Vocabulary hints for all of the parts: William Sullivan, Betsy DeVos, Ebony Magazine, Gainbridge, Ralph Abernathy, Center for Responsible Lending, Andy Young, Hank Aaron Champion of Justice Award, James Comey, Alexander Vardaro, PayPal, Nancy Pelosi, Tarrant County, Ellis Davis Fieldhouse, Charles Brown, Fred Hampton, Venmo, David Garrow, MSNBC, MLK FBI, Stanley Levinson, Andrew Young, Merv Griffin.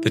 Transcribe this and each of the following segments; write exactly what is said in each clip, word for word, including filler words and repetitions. The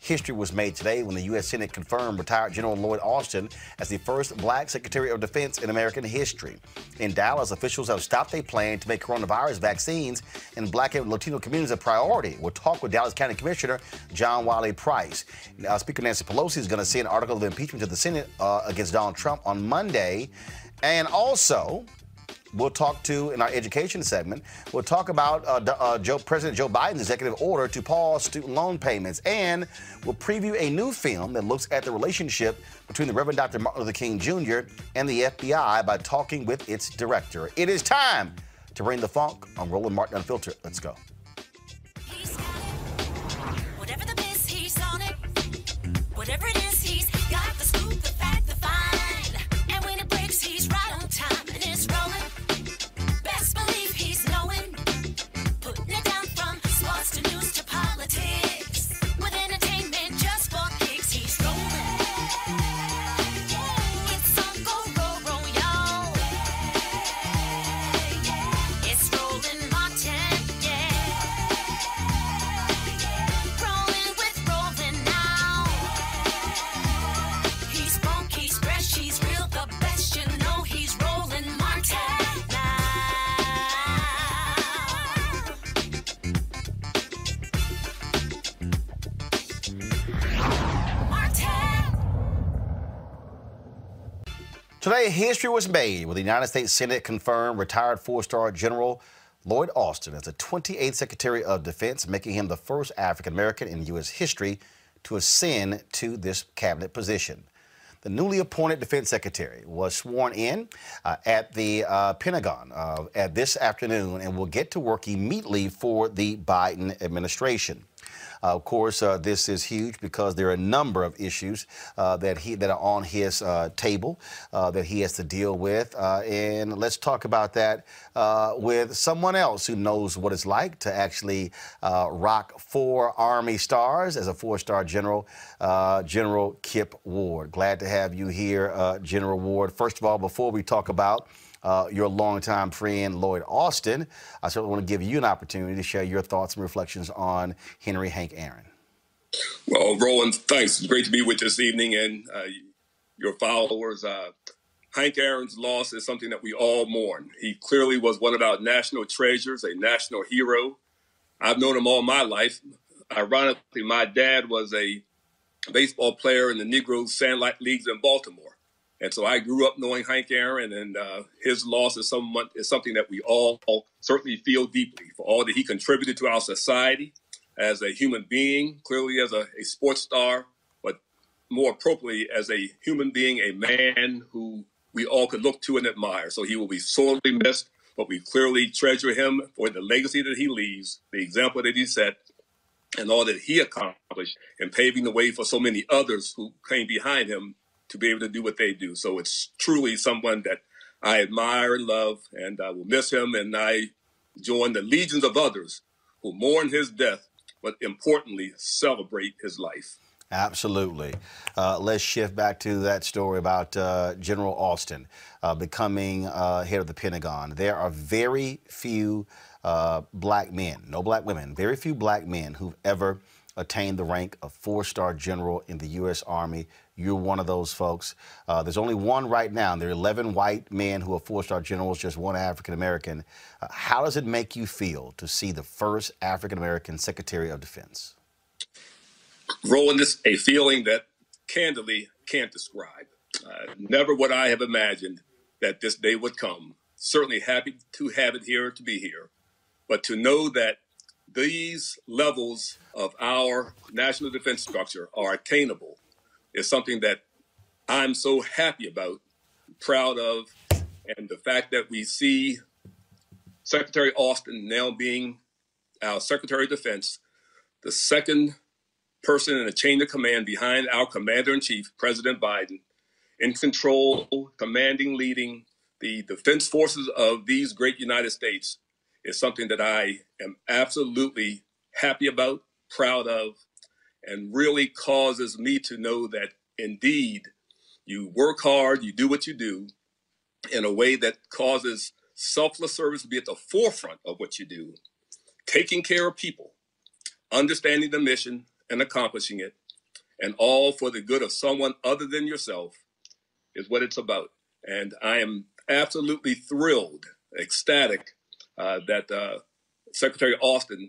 History was made today when the U S. Senate confirmed retired General Lloyd Austin as the first black Secretary of Defense in American history. In Dallas, officials have stopped a plan to make coronavirus vaccines in black and Latino communities a priority. We'll talk with Dallas County Commissioner John Wiley Price. Now, Speaker Nancy Pelosi is going to send an article of impeachment to the Senate uh, against Donald Trump on Monday. And also, we'll talk to, in our education segment, we'll talk about uh, uh, Joe, President Joe Biden's executive order to pause student loan payments. And we'll preview a new film that looks at the relationship between the Reverend Doctor Martin Luther King Junior and the F B I by talking with its director. It is time to bring the funk on Roland Martin Unfiltered. Let's go. He's got it. Whatever the biz, he's on it. Whatever it is, he's got the scoop, the fact, the find. And when it breaks, he's right on time and it's rolling. Today, history was made when the United States Senate confirmed retired four-star General Lloyd Austin as the twenty-eighth Secretary of Defense, making him the first African-American in U S history to ascend to this cabinet position. The newly appointed Defense Secretary was sworn in uh, at the uh, Pentagon uh, at this afternoon and will get to work immediately for the Biden administration. Uh, of course, uh, this is huge because there are a number of issues uh, that he that are on his uh, table uh, that he has to deal with. Uh, and let's talk about that uh, with someone else who knows what it's like to actually uh, rock four Army stars as a four-star general, uh, General Kip Ward. Glad to have you here, uh, General Ward. First of all, before we talk about uh, your longtime friend Lloyd Austin. I certainly want to give you an opportunity to share your thoughts and reflections on Henry Hank Aaron. Well, Roland, thanks. It's great to be with you this evening and uh, your followers. Uh, Hank Aaron's loss is something that we all mourn. He clearly was one of our national treasures, a national hero. I've known him all my life. Ironically, my dad was a baseball player in the Negro Sandlot Leagues in Baltimore. And so I grew up knowing Hank Aaron, and uh, his loss is, someone, is something that we all, all certainly feel deeply for all that he contributed to our society as a human being, clearly as a, a sports star, but more appropriately as a human being, a man who we all could look to and admire. So he will be sorely missed, but we clearly treasure him for the legacy that he leaves, the example that he set, and all that he accomplished in paving the way for so many others who came behind him to be able to do what they do. So it's truly someone that I admire and love, and I will miss him. And I join the legions of others who mourn his death, but importantly, celebrate his life. Absolutely. Uh, let's shift back to that story about uh, General Austin uh, becoming uh, head of the Pentagon. There are very few Uh, black men, no black women, very few black men who've ever attained the rank of four-star general in the U S Army. You're one of those folks. Uh, there's only one right now. And there are eleven white men who are four-star generals, just one African-American. Uh, how does it make you feel to see the first African-American Secretary of Defense? Roland, this is a feeling that candidly can't describe. Uh, never would I have imagined that this day would come. Certainly happy to have it here, to be here. But to know that these levels of our national defense structure are attainable is something that I'm so happy about, proud of, and the fact that we see Secretary Austin now being our Secretary of Defense, the second person in the chain of command behind our Commander-in-Chief, President Biden, in control, commanding, leading the defense forces of these great United States, is something that I am absolutely happy about, proud of, and really causes me to know that indeed you work hard, you do what you do in a way that causes selfless service to be at the forefront of what you do, taking care of people, understanding the mission and accomplishing it, and all for the good of someone other than yourself is what it's about. And I am absolutely thrilled, ecstatic, Uh, that uh, Secretary Austin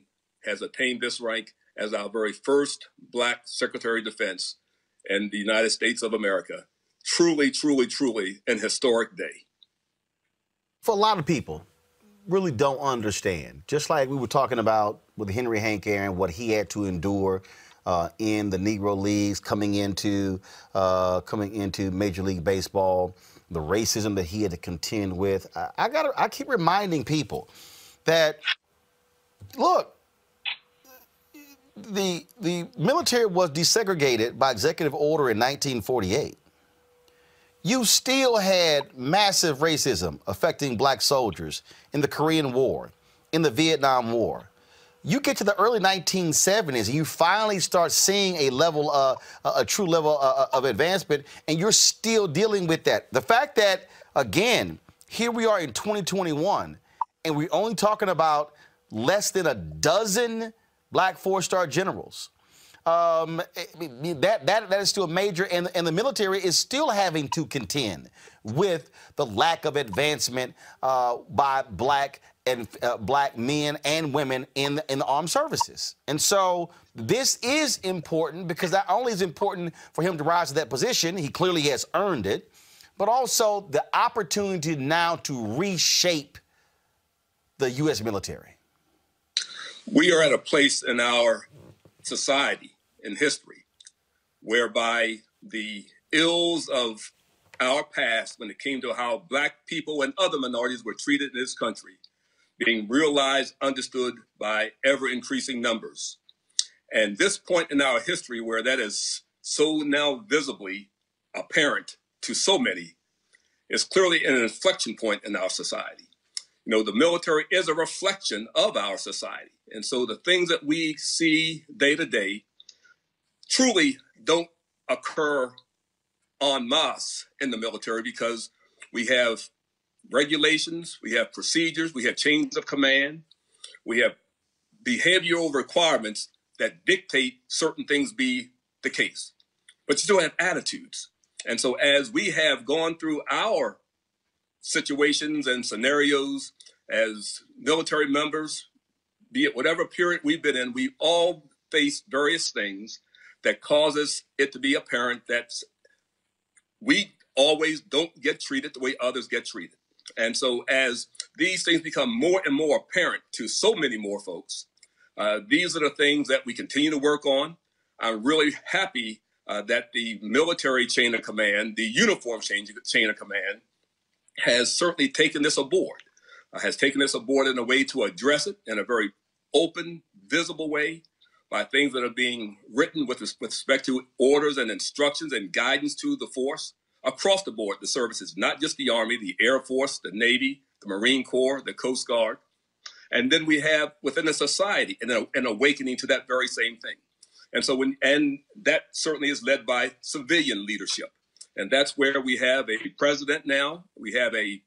has attained this rank as our very first black Secretary of Defense in the United States of America. Truly, truly, truly an historic day. For a lot of people, really don't understand. Just like we were talking about with Henry Hank Aaron, what he had to endure uh, in the Negro Leagues, coming into, uh, coming into Major League Baseball, the racism that he had to contend with. I, I gotta, I keep reminding people that, look, the, the military was desegregated by executive order in nineteen forty-eight. You still had massive racism affecting black soldiers in the Korean War, in the Vietnam War. You get to the early nineteen seventies, and you finally start seeing a level, uh, a, a true level uh, of advancement, and you're still dealing with that. The fact that, again, here we are in twenty twenty-one, and we're only talking about less than a dozen black four-star generals. Um, that, that, that is still major, and, and the military is still having to contend with the lack of advancement uh, by black and uh, black men and women in the, in the armed services. And so this is important because not only is it important for him to rise to that position, he clearly has earned it, but also the opportunity now to reshape the U S military. We are at a place in our society and history whereby the ills of our past when it came to how black people and other minorities were treated in this country being realized, understood by ever-increasing numbers. And this point in our history where that is so now visibly apparent to so many is clearly an inflection point in our society. You know, the military is a reflection of our society. And so the things that we see day to day truly don't occur en masse in the military because we have regulations, we have procedures, we have chains of command, we have behavioral requirements that dictate certain things be the case. But you still have attitudes. And so as we have gone through our situations and scenarios as military members, be it whatever period we've been in, we all face various things that causes it to be apparent that we always don't get treated the way others get treated. And so as these things become more and more apparent to so many more folks, uh, these are the things that we continue to work on. I'm really happy uh, that the military chain of command, the uniform chain, chain of command, has certainly taken this aboard, uh, has taken this aboard in a way to address it in a very open, visible way by things that are being written with, with respect to orders and instructions and guidance to the force across the board, the services, not just the Army, the Air Force, the Navy, the Marine Corps, the Coast Guard. And then we have within the society an, an awakening to that very same thing. And so when, and that certainly is led by civilian leadership. And that's where we have a president now. We have a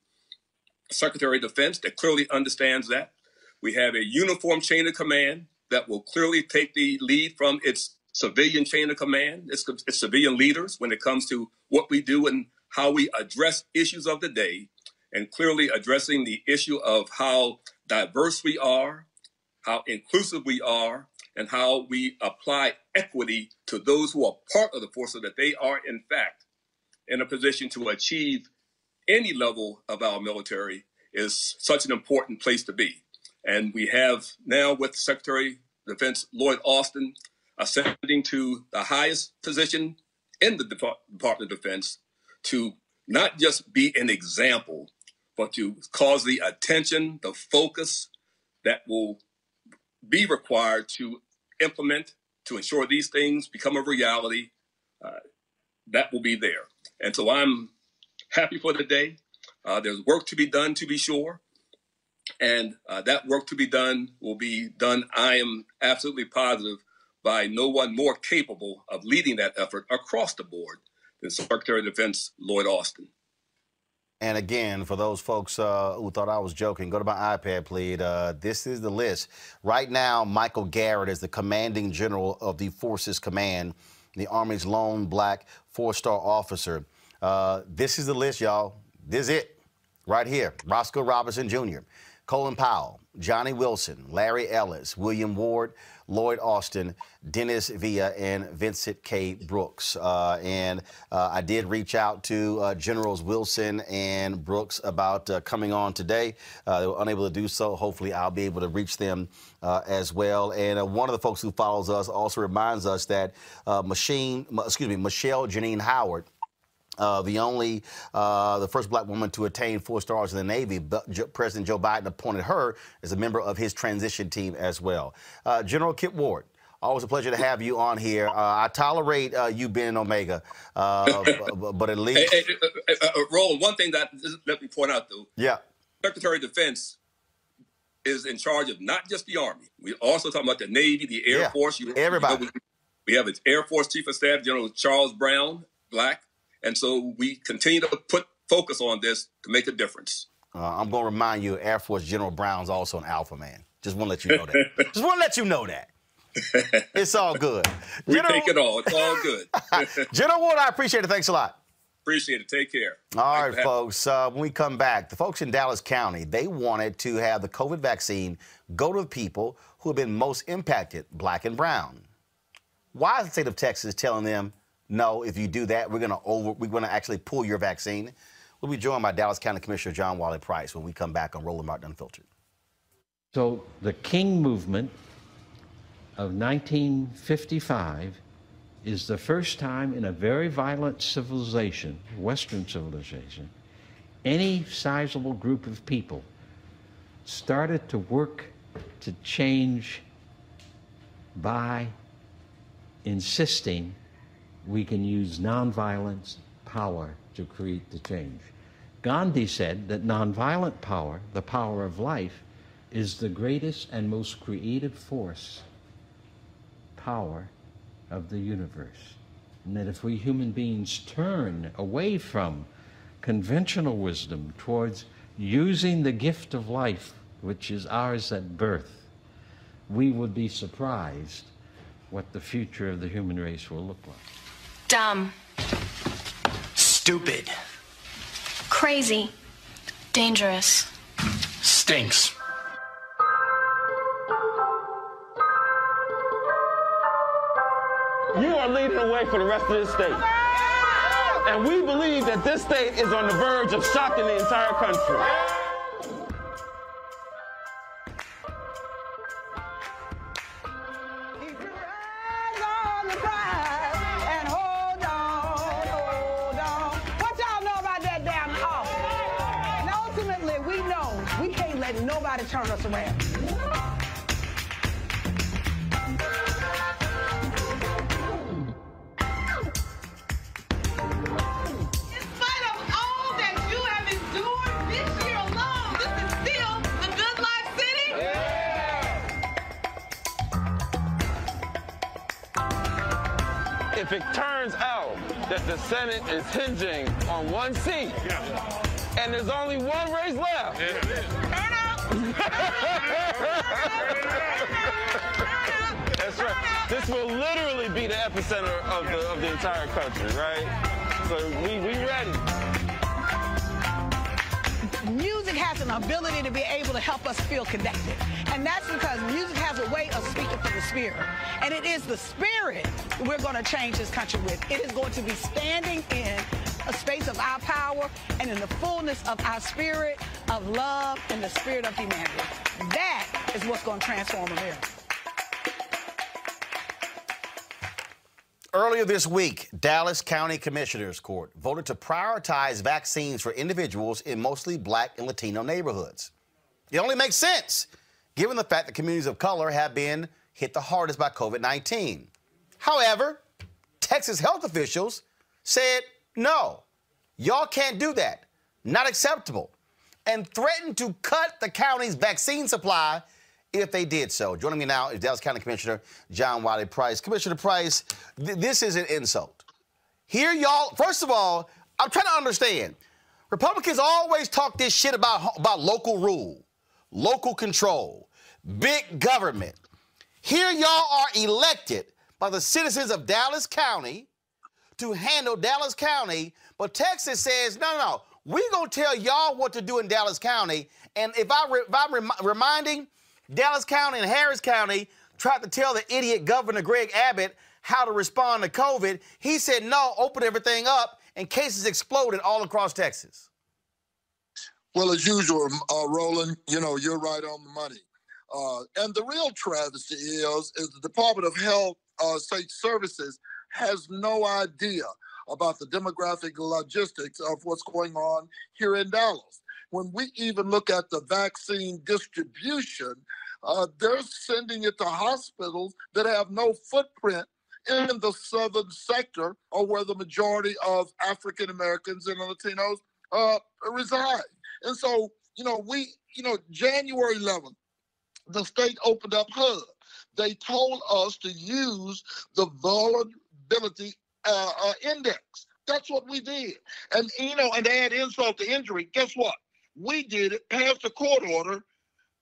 Secretary of Defense that clearly understands that. We have a uniform chain of command that will clearly take the lead from its civilian chain of command, its, its civilian leaders when it comes to what we do and how we address issues of the day, and clearly addressing the issue of how diverse we are, how inclusive we are, and how we apply equity to those who are part of the force so that they are, in fact, in a position to achieve any level of our military is such an important place to be. And we have now with Secretary of Defense Lloyd Austin ascending to the highest position in the Depart- Department of Defense to not just be an example, but to cause the attention, the focus that will be required to implement, to ensure these things become a reality, uh, that will be there. And so I'm happy for the day. Uh, there's work to be done, to be sure. And uh, that work to be done will be done, I am absolutely positive, by no one more capable of leading that effort across the board than Secretary of Defense Lloyd Austin. And again, for those folks uh, who thought I was joking, go to my iPad, please. Uh, this is the list. Right now, Michael Garrett is the commanding general of the Forces Command, the Army's lone black four-star officer. Uh, this is the list, y'all. This is it. Right here. Roscoe Robinson Junior, Colin Powell, Johnny Wilson, Larry Ellis, William Ward, Lloyd Austin, Dennis Via, and Vincent K. Brooks. Uh, and uh, I did reach out to uh, Generals Wilson and Brooks about uh, coming on today. Uh, they were unable to do so. Hopefully, I'll be able to reach them uh, as well. And uh, one of the folks who follows us also reminds us that uh, machine, excuse me, Michelle Janine Howard, Uh, the only, uh, the first black woman to attain four stars in the Navy, but J- President Joe Biden appointed her as a member of his transition team as well. Uh, General Kip Ward, always a pleasure to have you on here. Uh, I tolerate uh, you being Omega, uh, but, but at least... Hey, hey, uh, uh, Roland, one thing that let me point out, though. Yeah. Secretary of Defense is in charge of not just the Army. We're also talking about the Navy, the Air yeah. Force. You, Everybody. You know, we, we have its Air Force Chief of Staff, General Charles Brown, black. And so we continue to put focus on this to make a difference. Uh, I'm going to remind you, Air Force General Brown's also an alpha man. Just want to let you know that. Just want to let you know that. It's all good. We General... take it all. It's all good. General Ward, I appreciate it. Thanks a lot. Appreciate it. Take care. All right, folks. Uh, when we come back, the folks in Dallas County, they wanted to have the COVID vaccine go to the people who have been most impacted, black and brown. Why is the state of Texas telling them, no, if you do that, we're going to over. We're going to actually pull your vaccine. We'll be joined by Dallas County Commissioner John Wiley Price when we come back on Roland Martin Unfiltered. So the King movement of nineteen fifty-five is the first time in a very violent civilization, Western civilization, any sizable group of people started to work to change by insisting we can use nonviolence power to create the change. Gandhi said that nonviolent power, the power of life, is the greatest and most creative force, power of the universe. And that if we human beings turn away from conventional wisdom towards using the gift of life, which is ours at birth, we would be surprised what the future of the human race will look like. Dumb. Stupid. Crazy. Dangerous. Stinks. You are leading the way for the rest of this state. And we believe that this state is on the verge of shocking the entire country. Nobody turn us around. In spite of all that you have endured this year alone, this is still the Good Life City? Yeah. If it turns out that the Senate is hinging on one seat, yeah. and there's only one race left, yeah. That's right. This will literally be the epicenter of the of the entire country, right? So we we ready. Music has an ability to be able to help us feel connected, and that's because music has a way of speaking for the spirit, and it is the spirit we're going to change this country with. It is going to be standing in a space of our power and in the fullness of our spirit of love and the spirit of humanity. That is what's going to transform America. Earlier this week, Dallas County Commissioner's Court voted to prioritize vaccines for individuals in mostly black and Latino neighborhoods. It only makes sense, given the fact that communities of color have been hit the hardest by COVID nineteen. However, Texas health officials said, no, y'all can't do that. Not acceptable. And threatened to cut the county's vaccine supply if they did so. Joining me now is Dallas County Commissioner John Wiley Price. Commissioner Price, th- this is an insult. Here, y'all, first of all, I'm trying to understand. Republicans always talk this shit about, about local rule, local control, big government. Here, y'all are elected by the citizens of Dallas County to handle Dallas County, but Texas says, no, no, no, we're going to tell y'all what to do in Dallas County. And if, I re- if I'm rem- reminding Dallas County and Harris County tried to tell the idiot Governor Greg Abbott how to respond to COVID, he said, no, open everything up, and cases exploded all across Texas. Well, as usual, uh, Roland, you know, you're right on the money. Uh, and the real travesty is, is the Department of Health uh, State Services has no idea about the demographic logistics of what's going on here in Dallas. When we even look at the vaccine distribution, uh, they're sending it to hospitals that have no footprint in the southern sector or where the majority of African Americans and Latinos uh, reside. And so, you know, we, you know, January eleventh, the state opened up HUD. They told us to use the voluntary Ability, uh, uh, index. That's what we did. And, you know, and add insult to injury. Guess what? We did it, passed the court order.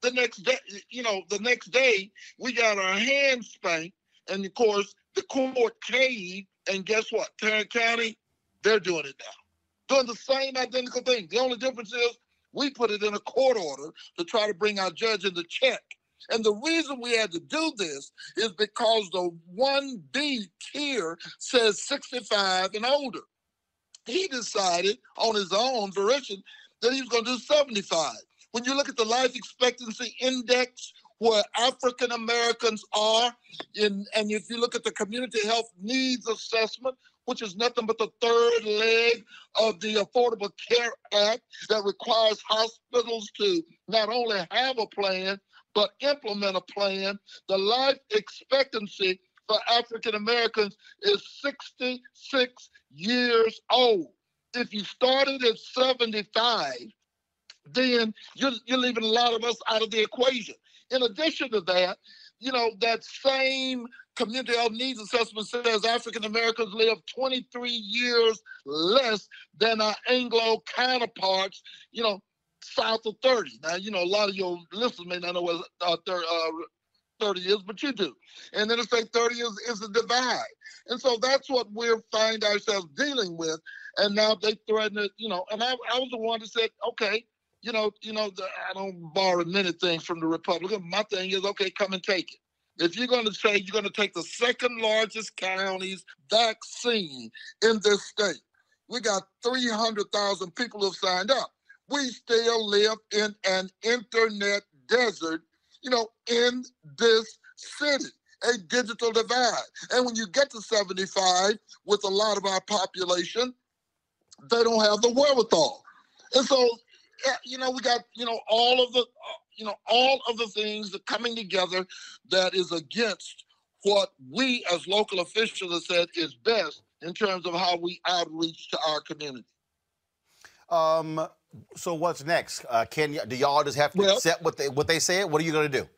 The next day, you know, the next day, we got our hands spanked. And, of course, the court caved. And guess what? Tarrant County, they're doing it now. Doing the same identical thing. The only difference is we put it in a court order to try to bring our judge into check. And the reason we had to do this is because the one B tier says sixty-five and older. He decided on his own volition that he was going to do seventy-five. When you look at the life expectancy index where African Americans are, in, and if you look at the community health needs assessment, which is nothing but the third leg of the Affordable Care Act that requires hospitals to not only have a plan, but implement a plan. The life expectancy for African Americans is sixty-six years old. If you started at seventy-five, then you're, you're leaving a lot of us out of the equation. In addition to that, you know, that same community health needs assessment says African Americans live twenty-three years less than our Anglo counterparts, you know, south of thirty. Now, you know, a lot of your listeners may not know what uh, thirty is, but you do. And then they say thirty is, is a divide. And so that's what we're find ourselves dealing with. And now they threaten it, you know, and I, I was the one that said, okay, you know, you know, the, I don't borrow many things from the Republicans. My thing is, okay, come and take it. If you're going to say you're going to take the second largest county's vaccine in this state, we got three hundred thousand people who have signed up. We still live in an internet desert, you know, in this city, a digital divide. And when you get to seventy-five, with a lot of our population, they don't have the wherewithal. And so, you know, we got, you know, all of the, you know, all of the things that coming together that is against what we as local officials have said is best in terms of how we outreach to our community. Um. So what's next? Uh, can y- do y'all just have to well, accept what they what they said? What are you going to do?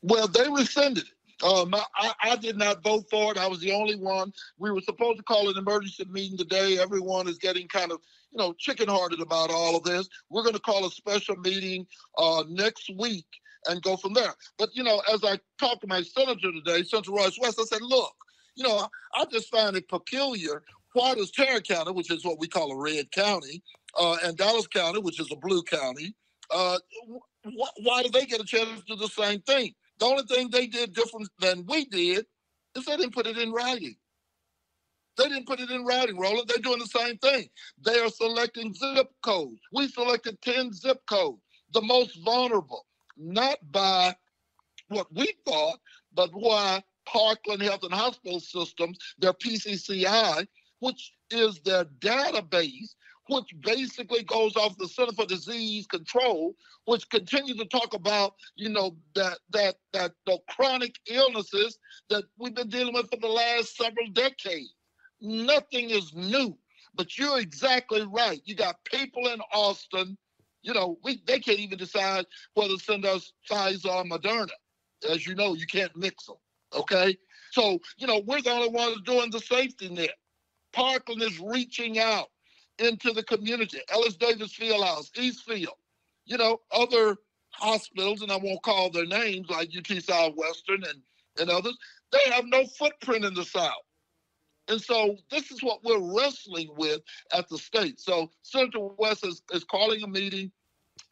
Well, they rescinded it. Um, I, I did not vote for it. I was the only one. We were supposed to call an emergency meeting today. Everyone is getting kind of, you know, chicken-hearted about all of this. We're going to call a special meeting uh, next week and go from there. But, you know, as I talked to my senator today, Senator Royce West, I said, look, you know, I just find it peculiar. Why does Tarrant County, which is what we call a red county, uh, and Dallas County, which is a blue county, uh, wh- why do they get a chance to do the same thing? The only thing they did different than we did is they didn't put it in writing. They didn't put it in writing, Roland. They're doing the same thing. They are selecting zip codes. We selected ten zip codes, the most vulnerable, not by what we thought, but why Parkland Health and Hospital Systems, their P C C I, which is their database, which basically goes off the Center for Disease Control, which continues to talk about, you know, that that that the chronic illnesses that we've been dealing with for the last several decades. Nothing is new, but you're exactly right. You got people in Austin, you know, we they can't even decide whether to send us Pfizer or Moderna. As you know, you can't mix them, okay? So, you know, we're the only ones doing the safety net. Parkland is reaching out into the community, Ellis Davis Fieldhouse, Eastfield, you know, other hospitals, and I won't call their names, like U T Southwestern and, and others. They have no footprint in the South. And so this is what we're wrestling with at the state. So Senator West is, is calling a meeting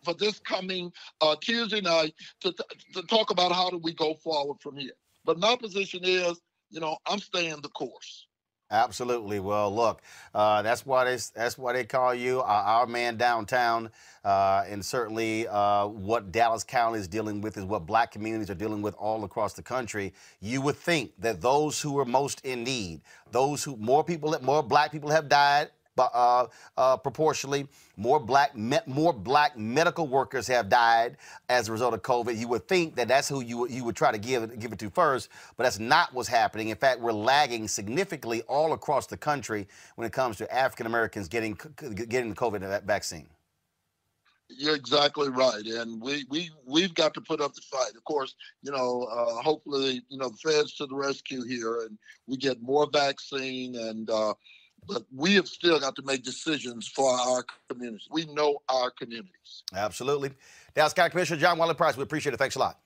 for this coming uh, Tuesday night to, to talk about how do we go forward from here. But my position is, you know, I'm staying the course. Absolutely. Well, look, uh, that's why they that's why they call you our, our man downtown, uh, and certainly uh, what Dallas County is dealing with is what Black communities are dealing with all across the country. You would think that those who are most in need, those who more people, more Black people have died. Uh, uh, proportionally, more black me- more black medical workers have died as a result of COVID. You would think that that's who you you would try to give give it to first, but that's not what's happening. In fact, we're lagging significantly all across the country when it comes to African Americans getting getting the COVID vaccine. You're exactly right, and we we we've got to put up the fight. Of course, you know, uh, hopefully, you know, the feds to the rescue here, and we get more vaccine and. Uh, But we have still got to make decisions for our communities. We know our communities. Absolutely. Dallas County Commissioner John Wiley Price, we appreciate it. Thanks a lot.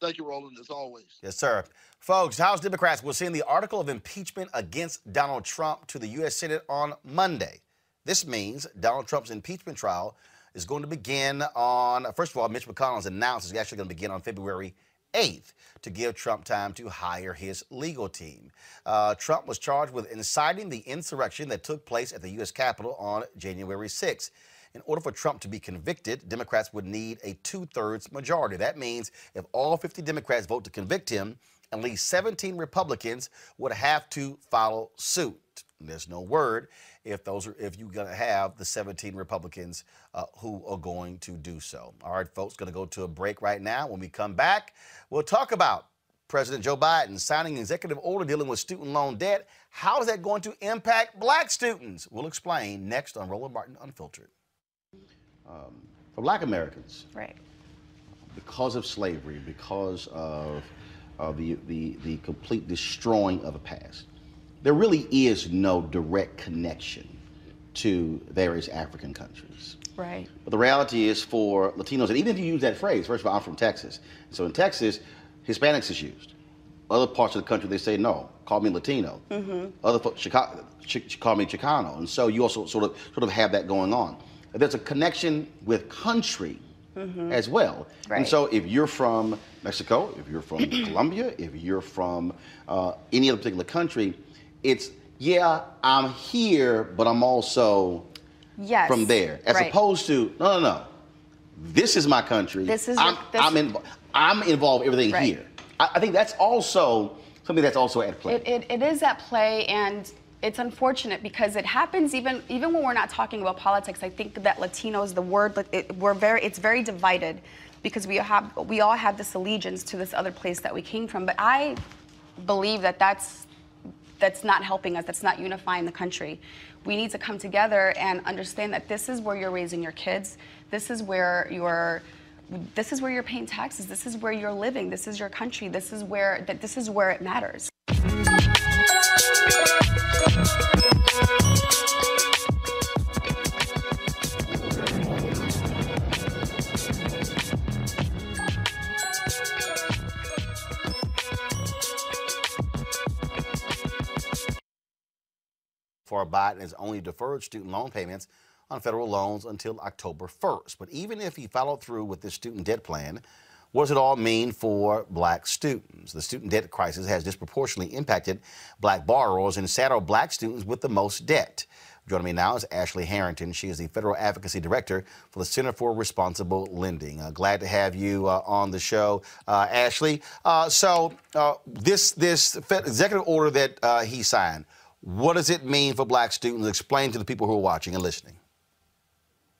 Thank you, Roland, as always. Yes, sir. Folks, House Democrats will send the article of impeachment against Donald Trump to the U S Senate on Monday. This means Donald Trump's impeachment trial is going to begin on, first of all, Mitch McConnell's announced it's actually going to begin on February eighth to give Trump time to hire his legal team. Uh, Trump was charged with inciting the insurrection that took place at the U S Capitol on January sixth. In order for Trump to be convicted, Democrats would need a two-thirds majority. That means if all fifty Democrats vote to convict him, at least seventeen Republicans would have to follow suit. There's no word if those are, if you're going to have the seventeen Republicans uh, who are going to do so. All right, folks, going to go to a break right now. When we come back, we'll talk about President Joe Biden signing an executive order dealing with student loan debt. How is that going to impact Black students? We'll explain next on Roland Martin Unfiltered. Um, for Black Americans, right, because of slavery, because of uh, the, the, the complete destroying of a past, there really is no direct connection to various African countries. Right. But the reality is for Latinos, and even if you use that phrase, first of all, I'm from Texas. So in Texas, Hispanics is used. Other parts of the country, they say, no, call me Latino. Mm-hmm. Other folks, Chicago, ch- call me Chicano. And so you also sort of, sort of have that going on. There's a connection with country mm-hmm. as well. Right. And so if you're from Mexico, if you're from Colombia, if you're from uh, any other particular country, it's, yeah, I'm here, but I'm also yes. from there. As right. opposed to, no, no, no, this is my country. This is I'm, this I'm, inv- I'm involved everything right. here. I think that's also something that's also at play. It, it, it is at play, and it's unfortunate because it happens even even when we're not talking about politics. I think that Latinos, the word, it, we're very it's very divided because we have we all have this allegiance to this other place that we came from. But I believe that that's that's not helping us. That's not unifying the country. We need to come together and understand that this is where you're raising your kids. This is where you're. This is where you're paying taxes. This is where you're living. This is your country. This is where that. This is where it matters. For Biden has only deferred student loan payments on federal loans until October first. But even if he followed through with this student debt plan, what does it all mean for black students? The student debt crisis has disproportionately impacted black borrowers and saddled black students with the most debt. Joining me now is Ashley Harrington. She is the Federal Advocacy Director for the Center for Responsible Lending. Uh, glad to have you uh, on the show, uh, Ashley. Uh, so uh, this, this executive order that uh, he signed, what does it mean for black students? Explain to the people who are watching and listening.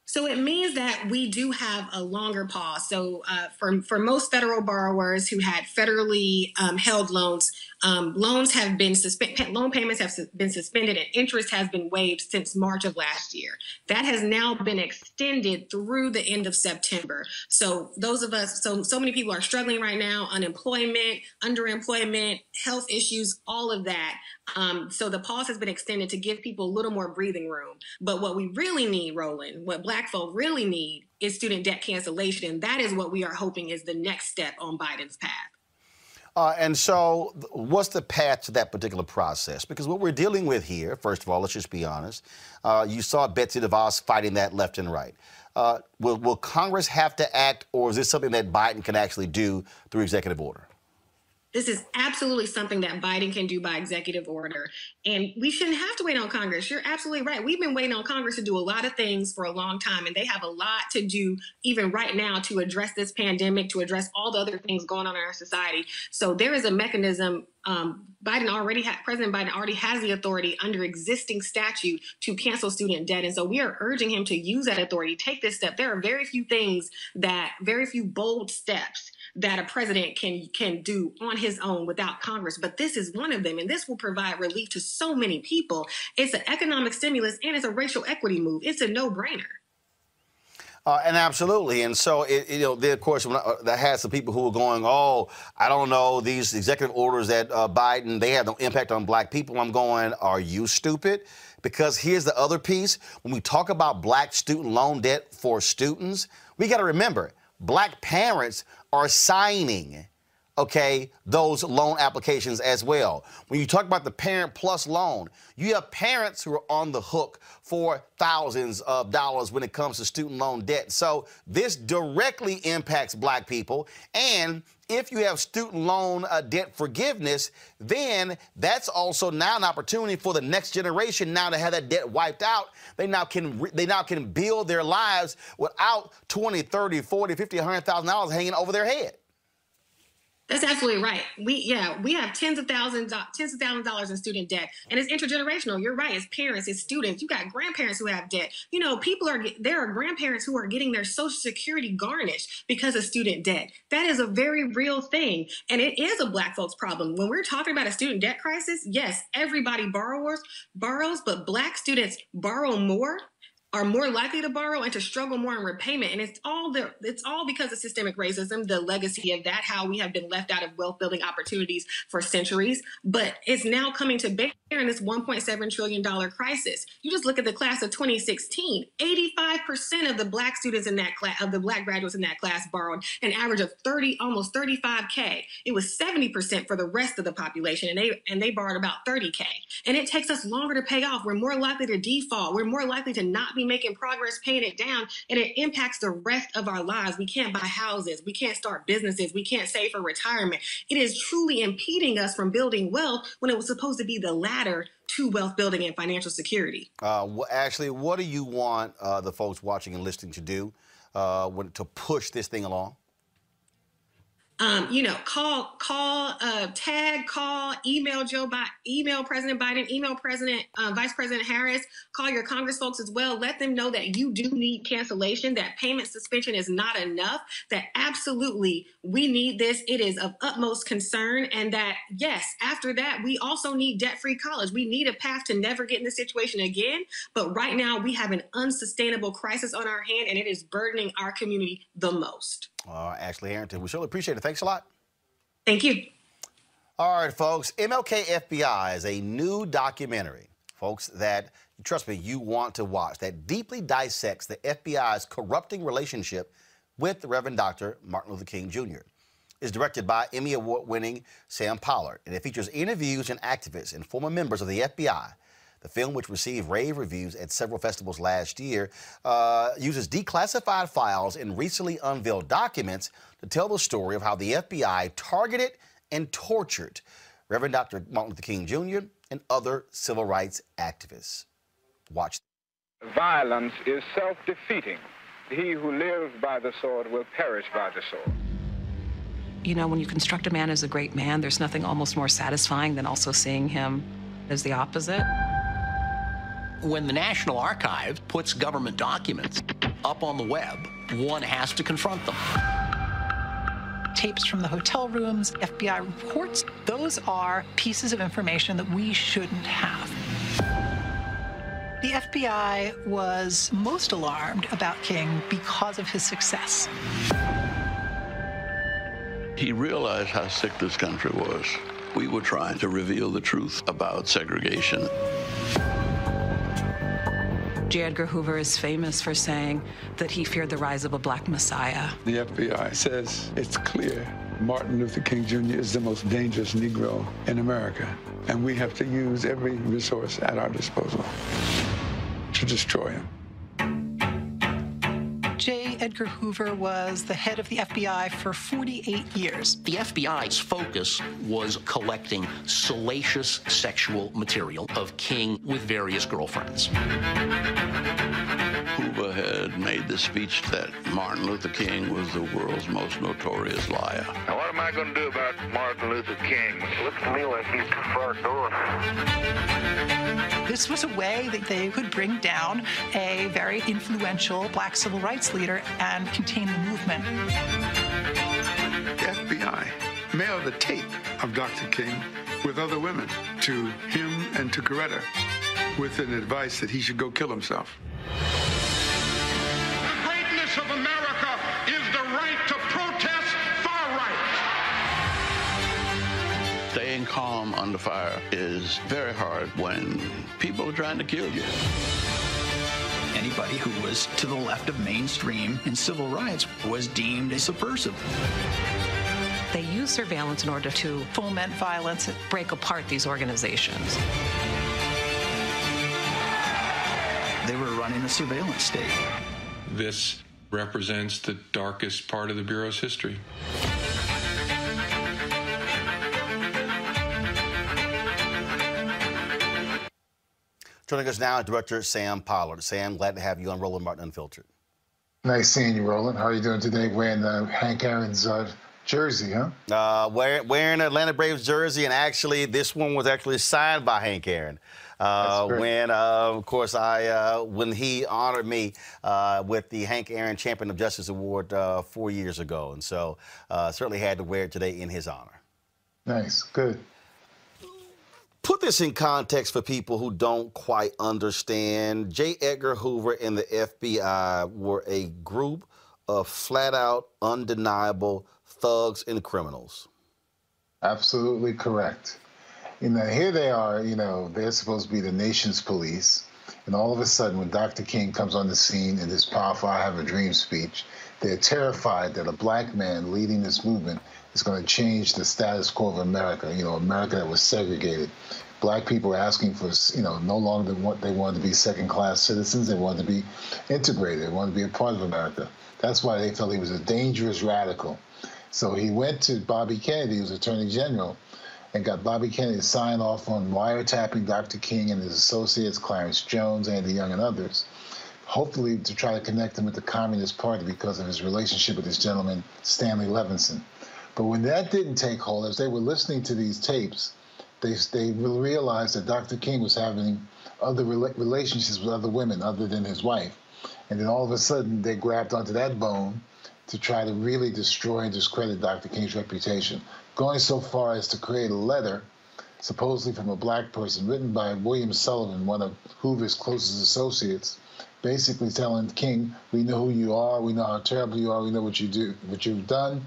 So it means that we do have a longer pause. So uh, for, for most federal borrowers who had federally um, held loans, um, loans have been suspended, loan payments have been suspended and interest has been waived since March of last year. That has now been extended through the end of September. So those of us, so, so many people are struggling right now, unemployment, underemployment, health issues, all of that. Um, so the pause has been extended to give people a little more breathing room. But what we really need, Roland, what black folk really need is student debt cancellation. And that is what we are hoping is the next step on Biden's path. Uh, and so what's the path to that particular process? Because what we're dealing with here, first of all, let's just be honest. Uh, you saw Betsy DeVos fighting that left and right. Uh, will, will Congress have to act, or is this something that Biden can actually do through executive order? This is absolutely something that Biden can do by executive order. And we shouldn't have to wait on Congress. You're absolutely right. We've been waiting on Congress to do a lot of things for a long time, and they have a lot to do even right now to address this pandemic, to address all the other things going on in our society. So there is a mechanism. Um, Biden already ha- President Biden already has the authority under existing statute to cancel student debt. And so we are urging him to use that authority, take this step. There are very few things that, very few bold steps that a president can can do on his own without Congress. But this is one of them, and this will provide relief to so many people. It's an economic stimulus, and it's a racial equity move. It's a no-brainer. Uh, and absolutely. And so, it, you know, there, of course, when I, uh, that has the people who are going, oh, I don't know, these executive orders that uh, Biden, they have no impact on black people. I'm going, are you stupid? Because here's the other piece. When we talk about black student loan debt for students, we got to remember, black parents are signing, okay, those loan applications as well. When you talk about the Parent Plus loan, you have parents who are on the hook for thousands of dollars when it comes to student loan debt. So this directly impacts black people. And if you have student loan uh, debt forgiveness, then that's also now an opportunity for the next generation now to have that debt wiped out. They now can re- they now can build their lives without twenty, thirty, forty, fifty, one hundred thousand dollars hanging over their head. That's absolutely right. We yeah, we have tens of thousands, tens of thousands of dollars in student debt, and it's intergenerational. You're right. It's parents, it's students. You got grandparents who have debt. You know, people are there are grandparents who are getting their Social Security garnished because of student debt. That is a very real thing, and it is a black folks problem. When we're talking about a student debt crisis, yes, everybody borrows borrows, but black students borrow more are more likely to borrow and to struggle more in repayment. And it's all the, it's all because of systemic racism, the legacy of that, how we have been left out of wealth building opportunities for centuries. But it's now coming to bear in this one point seven trillion dollars crisis. You just look at the class of twenty sixteen, eighty-five percent of the black students in that class, of the black graduates in that class borrowed an average of thirty, almost thirty-five K. It was seventy percent for the rest of the population, and they, and they borrowed about thirty K. And it takes us longer to pay off. We're more likely to default. We're more likely to not be making progress paying it down, and it impacts the rest of our lives. We can't buy houses, we can't start businesses, we can't save for retirement. It is truly impeding us from building wealth when it was supposed to be the ladder to wealth building and financial security. Uh, well, Ashley, what do you want uh, the folks watching and listening to do uh, when, to push this thing along? Um, you know, call, call, uh, tag, call, email Joe Biden, email President Biden, email President, uh, Vice President Harris, call your Congress folks as well. Let them know that you do need cancellation, that payment suspension is not enough, that absolutely we need this. It is of utmost concern. And that, yes, after that, we also need debt-free college. We need a path to never get in this situation again. But right now we have an unsustainable crisis on our hand, and it is burdening our community the most. Uh, Ashley Harrington, we surely appreciate it. Thanks a lot. Thank you. All right, folks. M L K F B I is a new documentary, folks, that, trust me, you want to watch, that deeply dissects the F B I's corrupting relationship with the Reverend Doctor Martin Luther King Junior It's directed by Emmy Award-winning Sam Pollard, and it features interviews and activists and former members of the F B I. The film, which received rave reviews at several festivals last year, uh, uses declassified files and recently unveiled documents to tell the story of how the F B I targeted and tortured Reverend Doctor Martin Luther King Junior and other civil rights activists. Watch. Violence is self-defeating. He who lives by the sword will perish by the sword. You know, when you construct a man as a great man, there's nothing almost more satisfying than also seeing him as the opposite. When the National Archives puts government documents up on the web, one has to confront them. Tapes from the hotel rooms, F B I reports, those are pieces of information that we shouldn't have. The F B I was most alarmed about King because of his success. He realized how sick this country was. We were trying to reveal the truth about segregation. J. Edgar Hoover is famous for saying that he feared the rise of a black messiah. The F B I says it's clear Martin Luther King Junior is the most dangerous Negro in America, and we have to use every resource at our disposal to destroy him. J. Edgar Hoover was the head of the F B I for forty-eight years. The F B I's focus was collecting salacious sexual material of King with various girlfriends. Hoover had made the speech that Martin Luther King was the world's most notorious liar. Now what am I going to do about Martin Luther King? It looks to me like he's too far gone. This was a way that they could bring down a very influential black civil rights leader and contain the movement. The F B I mailed the tape of Doctor King with other women to him and to Coretta with an advice that he should go kill himself. Of America is the right to protest far right. Staying calm under fire is very hard when people are trying to kill you. Anybody who was to the left of mainstream in civil rights was deemed a subversive. They use surveillance in order to foment violence and break apart these organizations. They were running a surveillance state. This represents the darkest part of the Bureau's history. Joining us now, Director Sam Pollard. Sam, glad to have you on Roland Martin Unfiltered. Nice seeing you, Roland. How are you doing today? Wearing uh, Hank Aaron's uh, jersey, huh? Uh, wearing, wearing Atlanta Braves jersey, and actually, this one was actually signed by Hank Aaron. Uh, when, uh, of course, I uh, when he honored me uh, with the Hank Aaron Champion of Justice Award uh, four years ago. And so uh, certainly had to wear it today in his honor. Nice. Good. Put this in context for people who don't quite understand. J. Edgar Hoover and the F B I were a group of flat-out, undeniable thugs and criminals. Absolutely correct. You know, here they are, you know, they're supposed to be the nation's police. And all of a sudden, when Doctor King comes on the scene in his powerful I Have a Dream speech, they're terrified that a black man leading this movement is going to change the status quo of America, you know, America that was segregated. Black people are asking for, you know, no longer than what they wanted to be second-class citizens. They wanted to be integrated. They wanted to be a part of America. That's why they felt he was a dangerous radical. So he went to Bobby Kennedy, who was Attorney General, and got Bobby Kennedy to sign off on wiretapping Doctor King and his associates, Clarence Jones, Andy Young, and others, hopefully to try to connect him with the Communist Party because of his relationship with this gentleman, Stanley Levinson. But when that didn't take hold, as they were listening to these tapes, they, they realized that Doctor King was having other rela relationships with other women other than his wife. And then all of a sudden, they grabbed onto that bone to try to really destroy and discredit Doctor King's reputation, going so far as to create a letter, supposedly from a black person, written by William Sullivan, one of Hoover's closest associates, basically telling King, we know who you are, we know how terrible you are, we know what you do, what you've done,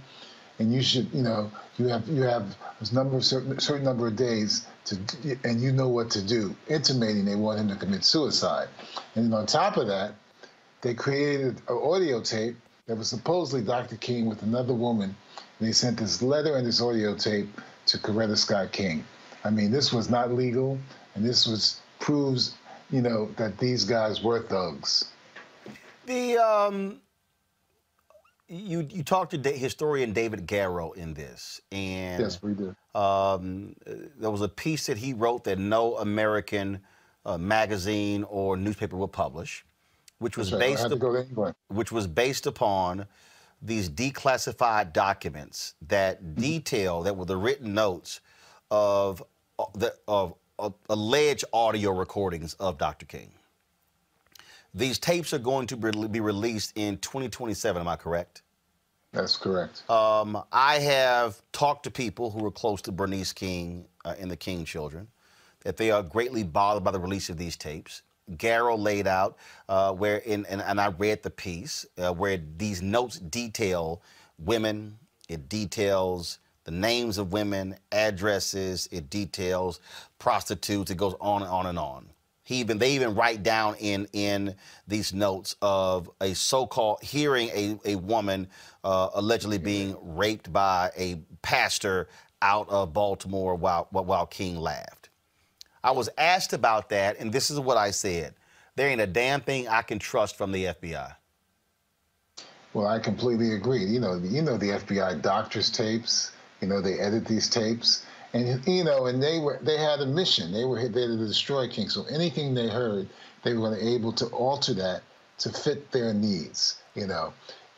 and you should, you know, you have you have a number of certain, certain number of days to, and you know what to do, intimating they want him to commit suicide. And then on top of that, they created an audio tape that was supposedly Doctor King with another woman, and they sent this letter and this audio tape to Coretta Scott King. I mean, this was not legal, and this was proves, you know, that these guys were thugs. The um, you you talked to historian David Garrow in this, and yes, we did. Um, there was a piece that he wrote that no American uh, magazine or newspaper will publish, which was right. based upon, which was based upon. these declassified documents that detail, that were the written notes of, of of alleged audio recordings of Doctor King. These tapes are going to be released in twenty twenty-seven, am I correct? That's correct. Um, I have talked to people who were close to Bernice King uh, and the King children, that they are greatly bothered by the release of these tapes. Garrow laid out uh, where, in, and, and I read the piece, uh, where these notes detail women, it details the names of women, addresses, it details prostitutes, it goes on and on and on. He even, they even write down in, in these notes of a so-called hearing a, a woman uh, allegedly being raped by a pastor out of Baltimore while, while King laughed. I was asked about that, and this is what I said. There ain't a damn thing I can trust from the F B I. Well, I completely agree. You know, you know the F B I doctors tapes. You know, they edit these tapes. And, you know, and they were they had a mission. They were there to destroy King. So anything they heard, they were able to alter that to fit their needs, you know.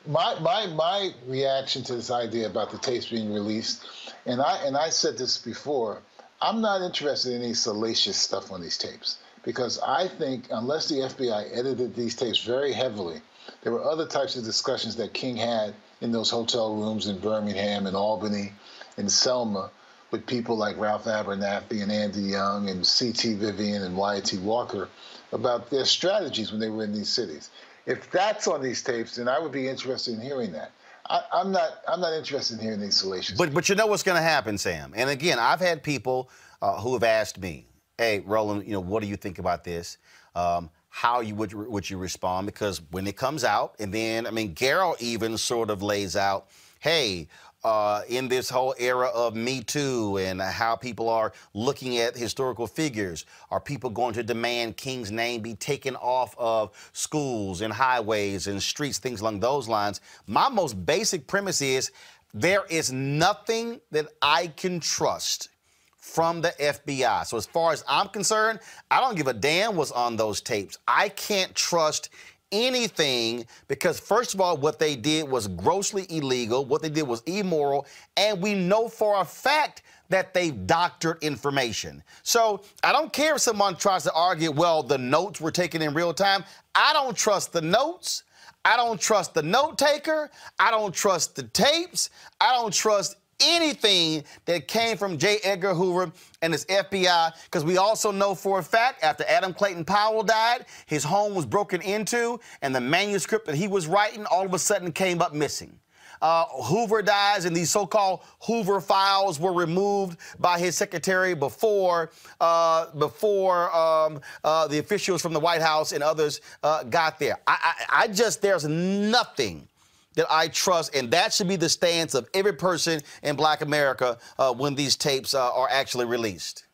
My, my, my reaction to this idea about the tapes being released, and I, and I said this before, I'm not interested in any salacious stuff on these tapes because I think unless the F B I edited these tapes very heavily, there were other types of discussions that King had in those hotel rooms in Birmingham and Albany and Selma with people like Ralph Abernathy and Andy Young and C T Vivian and Y T Walker about their strategies when they were in these cities. If that's on these tapes, then I would be interested in hearing that. I, I'm not. I'm not interested in hearing these salacious. But but you know what's going to happen, Sam. And again, I've had people uh, who have asked me, "Hey, Roland, you know, what do you think about this? Um, how you would would you respond?" Because when it comes out, and then I mean, Garrow even sort of lays out, "Hey, uh, in this whole era of Me Too and how people are looking at historical figures, are people going to demand King's name be taken off of schools and highways and streets, things along those lines?" My most basic premise is there is nothing that I can trust from the F B I. So as far as I'm concerned, I don't give a damn what's on those tapes. I can't trust anything because, first of all, what they did was grossly illegal, what they did was immoral, and we know for a fact that they've doctored information. So I don't care if someone tries to argue, well, the notes were taken in real time. I don't trust the notes. I don't trust the note taker. I don't trust the tapes. I don't trust anything that came from J. Edgar Hoover and his F B I, because we also know for a fact after Adam Clayton Powell died, his home was broken into, and the manuscript that he was writing all of a sudden came up missing. Uh, Hoover dies, and these so-called Hoover files were removed by his secretary before uh, before um, uh, the officials from the White House and others uh, got there. I, I, I just, there's nothing that I trust, and that should be the stance of every person in Black America uh, when these tapes uh, are actually released.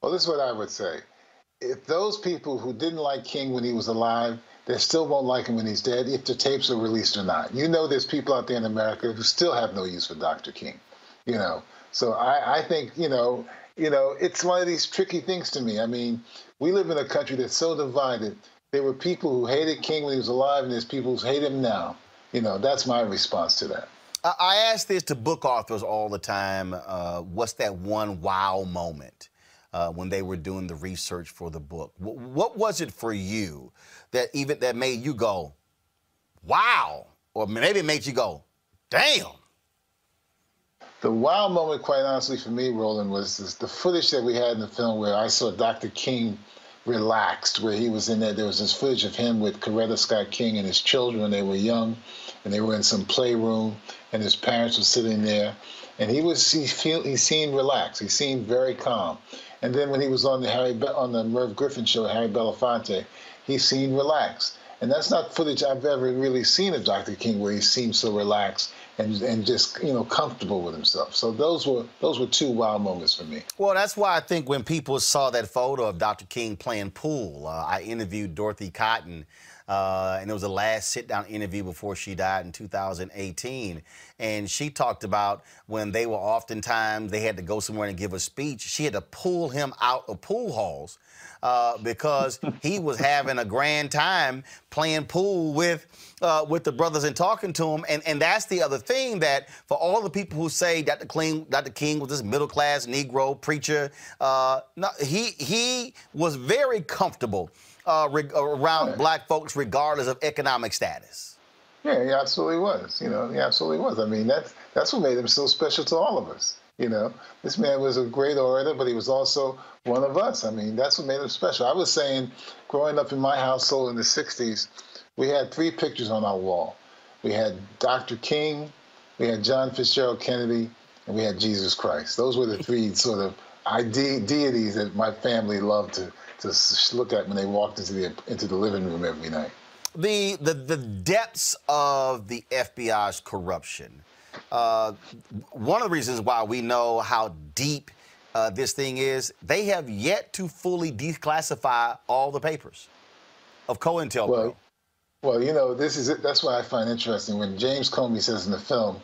Well, this is what I would say. If those people who didn't like King when he was alive, they still won't like him when he's dead, if the tapes are released or not. You know, there's people out there in America who still have no use for Doctor King, you know. So I, I think, you know, you know, it's one of these tricky things to me. I mean, we live in a country that's so divided. There were people who hated King when he was alive, and there's people who hate him now. You know, that's my response to that. I ask this to book authors all the time. Uh, what's that one wow moment? Uh, when they were doing the research for the book, w what was it for you that even that made you go, wow, or maybe it made you go, damn? The wow moment, quite honestly, for me, Roland, was this, the footage that we had in the film where I saw Doctor King relaxed, where he was in there. There was this footage of him with Coretta Scott King and his children when they were young, and they were in some playroom, and his parents were sitting there, and he was he feel he seemed relaxed. He seemed very calm. And then when he was on the Harry Be on the Merv Griffin show, Harry Belafonte, he seemed relaxed. And that's not footage I've ever really seen of Doctor King where he seemed so relaxed and and just, you know, comfortable with himself. So those were those were two wild moments for me. Well, that's why I think when people saw that photo of Doctor King playing pool, uh, I interviewed Dorothy Cotton. Uh, and it was the last sit-down interview before she died in two thousand eighteen. And she talked about when they were oftentimes, they had to go somewhere and give a speech. She had to pull him out of pool halls uh, because he was having a grand time playing pool with uh, with the brothers and talking to them. And, and that's the other thing, that for all the people who say Doctor King, Doctor King was this middle-class Negro preacher, uh, no, he, he was very comfortable Uh, around yeah. Black folks, regardless of economic status. Yeah, he absolutely was. You know, he absolutely was. I mean, that's that's what made him so special to all of us. You know, this man was a great orator, but he was also one of us. I mean, that's what made him special. I was saying, growing up in my household in the sixties, we had three pictures on our wall. We had Doctor King, we had John Fitzgerald Kennedy, and we had Jesus Christ. Those were the three sort of ide deities that my family loved to. to look at when they walked into the into the living room every night. The the, the depths of the F B I's corruption. Uh, one of the reasons why we know how deep uh, this thing is, they have yet to fully declassify all the papers of COINTELPRO. Well, well, you know, this is it. That's why I find interesting when James Comey says in the film,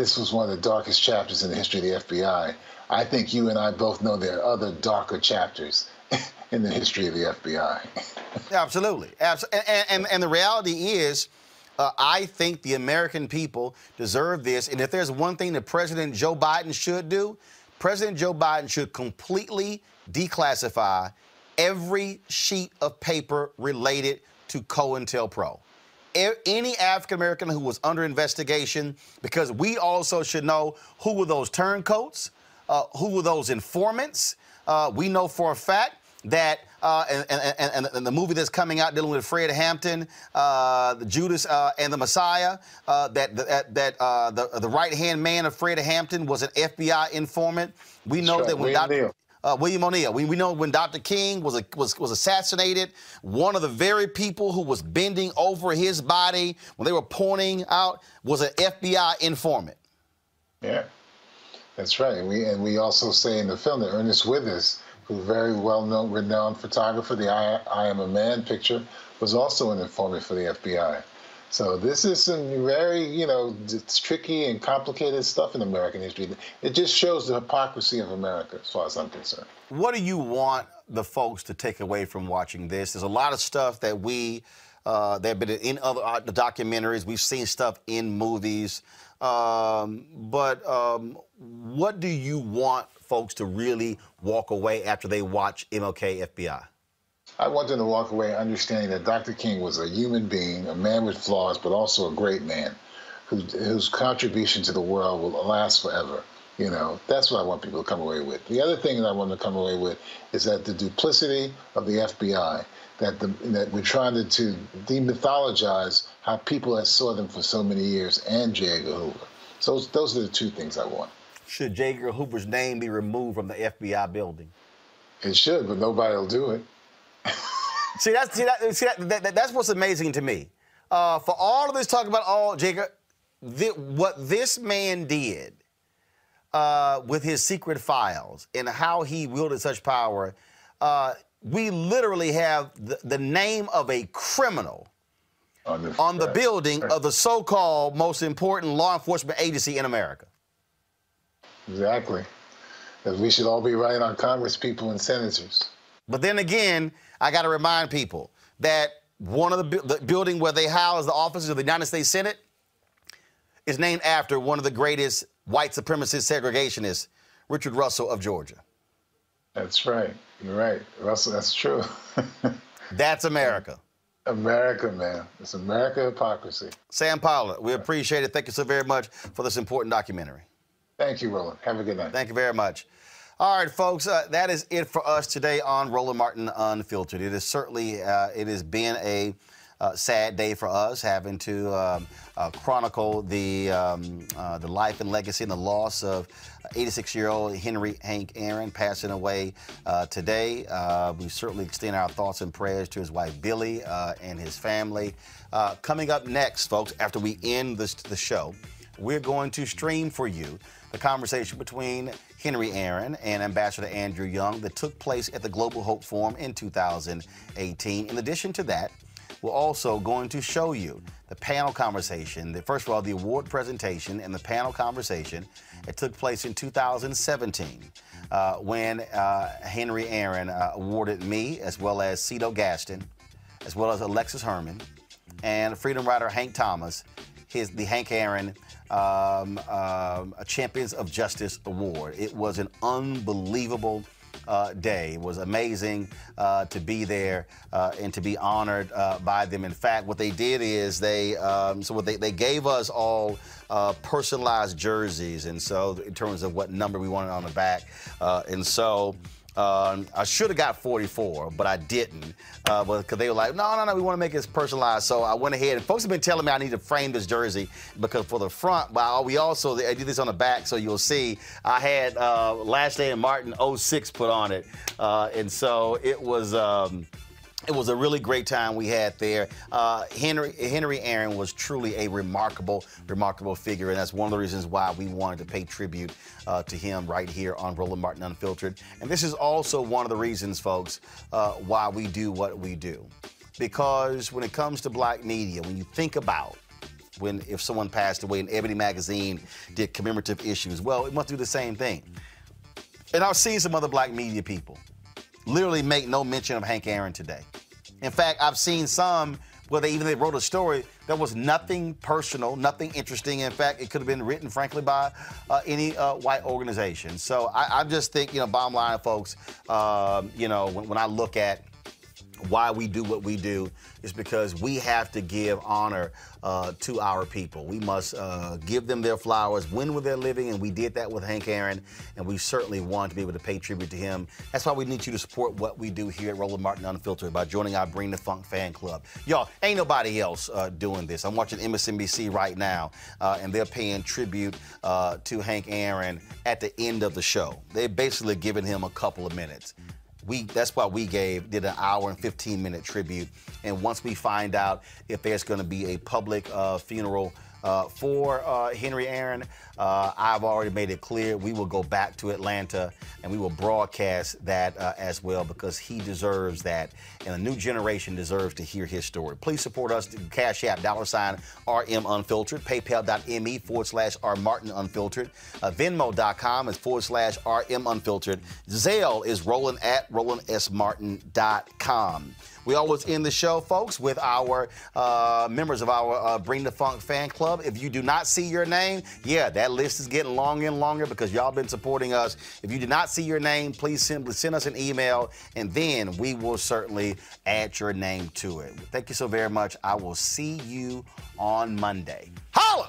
this was one of the darkest chapters in the history of the F B I. I think you and I both know there are other darker chapters in the history of the F B I. Absolutely. Absolutely. And, and, and the reality is, uh, I think the American people deserve this. And if there's one thing that President Joe Biden should do, President Joe Biden should completely declassify every sheet of paper related to COINTELPRO. Any African-American who was under investigation, because we also should know who were those turncoats, uh, who were those informants. Uh, we know for a fact that, uh, and, and, and the movie that's coming out dealing with Fred Hampton, uh, the Judas uh, and the Messiah, uh, that, that, that uh, the, the right-hand man of Fred Hampton was an F B I informant. We know sure. that when Doctor Uh, William O'Neill. We, we know when Doctor King was, a, was, was assassinated, one of the very people who was bending over his body when they were pointing out was an F B I informant. Yeah, that's right. And we, and we also say in the film that Ernest Withers, who very well-known, renowned photographer, the I, I Am a Man picture, was also an informant for the F B I. So this is some very, you know, it's tricky and complicated stuff in American history. It just shows the hypocrisy of America, as far as I'm concerned. What do you want the folks to take away from watching this? There's a lot of stuff that we, uh, there have been in other uh, documentaries, we've seen stuff in movies, um, but um, what do you want folks to really walk away after they watch M L K F B I? I want them to walk away understanding that Doctor King was a human being, a man with flaws, but also a great man who, whose contribution to the world will last forever. You know, that's what I want people to come away with. The other thing that I want to come away with is that the duplicity of the F B I, that the, that we're trying to, to demythologize how people have saw them for so many years, and J. Edgar Hoover. So those are the two things I want. Should J. Edgar Hoover's name be removed from the F B I building? It should, but nobody will do it. See, that's, see, that, see that, that, that's what's amazing to me. Uh, for all of this talk about all J. Edgar, th- what this man did Uh, with his secret files and how he wielded such power, uh, we literally have the, the name of a criminal on the, on the building of the so-called most important law enforcement agency in America. Exactly. Because we should all be writing on Congress people and senators. But then again, I got to remind people that one of the, the building where they house the offices of the United States Senate is named after one of the greatest white supremacist segregationist, Richard Russell of Georgia. That's right. You're right. Russell, that's true. That's America. America, man. It's America hypocrisy. Sam Pollard, we appreciate it. Thank you so very much for this important documentary. Thank you, Roland. Have a good night. Thank you very much. All right, folks, uh, that is it for us today on Roland Martin Unfiltered. It is certainly, uh, it has been a Uh, sad day for us, having to um, uh, chronicle the um, uh, the life and legacy and the loss of eighty-six-year-old Henry Hank Aaron, passing away uh, today. Uh, we certainly extend our thoughts and prayers to his wife, Billy, uh, and his family. Uh, coming up next, folks, after we end this, the show, we're going to stream for you the conversation between Henry Aaron and Ambassador Andrew Young that took place at the Global Hope Forum in two thousand eighteen. In addition to that, we're also going to show you the panel conversation, the, first of all, the award presentation and the panel conversation that took place in two thousand seventeen uh, when uh, Henry Aaron uh, awarded me, as well as Cito Gaston, as well as Alexis Herman, and Freedom Rider Hank Thomas, his the Hank Aaron um, um, Champions of Justice Award. It was an unbelievable Uh, day. It was amazing uh, to be there uh, and to be honored uh, by them. In fact, what they did is they um, so what they, they gave us all uh, personalized jerseys, and so in terms of what number we wanted on the back, uh, and so um, I should have got forty-four, but I didn't, uh, because they were like, no, no, no, we want to make it personalized. So I went ahead, and folks have been telling me I need to frame this jersey because for the front, but we also I did this on the back, so you'll see I had uh, Lashley and Martin oh six put on it, uh, and so it was. Um, It was a really great time we had there. Uh, Henry Henry Aaron was truly a remarkable, remarkable figure, and that's one of the reasons why we wanted to pay tribute uh, to him right here on Roland Martin Unfiltered. And this is also one of the reasons, folks, uh, why we do what we do. Because when it comes to black media, when you think about when if someone passed away and Ebony Magazine did commemorative issues, well, it must do the same thing. And I've seen some other black media people literally make no mention of Hank Aaron today. In fact, I've seen some where they even they wrote a story that was nothing personal, nothing interesting. In fact, it could have been written, frankly, by uh, any uh, white organization. So I, I just think, you know, bottom line, folks, uh, you know, when, when I look at why we do what we do, is because we have to give honor uh, to our people. We must uh, give them their flowers when they're living, and we did that with Hank Aaron, and we certainly want to be able to pay tribute to him. That's why we need you to support what we do here at Roland Martin Unfiltered by joining our Bring the Funk fan club. Y'all, ain't nobody else uh, doing this. I'm watching M S N B C right now, uh, and they're paying tribute uh, to Hank Aaron at the end of the show. They're basically giving him a couple of minutes. We, that's why we gave, did an hour and fifteen minute tribute. And once we find out if there's going to be a public uh, funeral uh, for uh, Henry Aaron, uh, I've already made it clear we will go back to Atlanta and we will broadcast that uh, as well, because he deserves that. And a new generation deserves to hear his story. Please support us to Cash App, dollar sign R M Unfiltered, paypal.me forward slash R Martin Unfiltered, uh, Venmo dot com is forward slash R M Unfiltered. Zelle is Roland at Roland S Martin dot com. We always end the show, folks, with our uh, members of our uh, Bring the Funk fan club. If you do not see your name, yeah, that list is getting longer and longer because y'all been supporting us. If you do not see your name, please simply send us an email, and then we will certainly add your name to it. Thank you so very much. I will see you on Monday. Holla!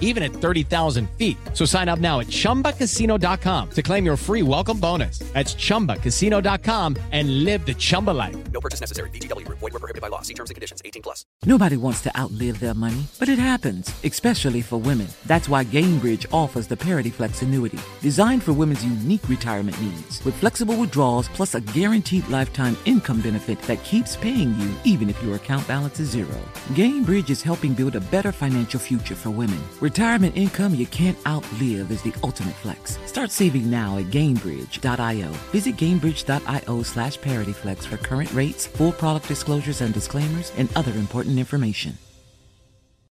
even at thirty thousand feet. So sign up now at Chumba Casino dot com to claim your free welcome bonus. That's Chumba Casino dot com and live the Chumba life. No purchase necessary. V G W. Void where prohibited by law. See terms and conditions. eighteen plus. Nobody wants to outlive their money, but it happens, especially for women. That's why Gainbridge offers the Parity Flex annuity, designed for women's unique retirement needs, with flexible withdrawals plus a guaranteed lifetime income benefit that keeps paying you even if your account balance is zero. Gainbridge is helping build a better financial future for women. Retirement income you can't outlive is the ultimate flex. Start saving now at Gainbridge dot io. Visit Gainbridge dot io slash Parity Flex for current rates, full product disclosures and disclaimers, and other important information.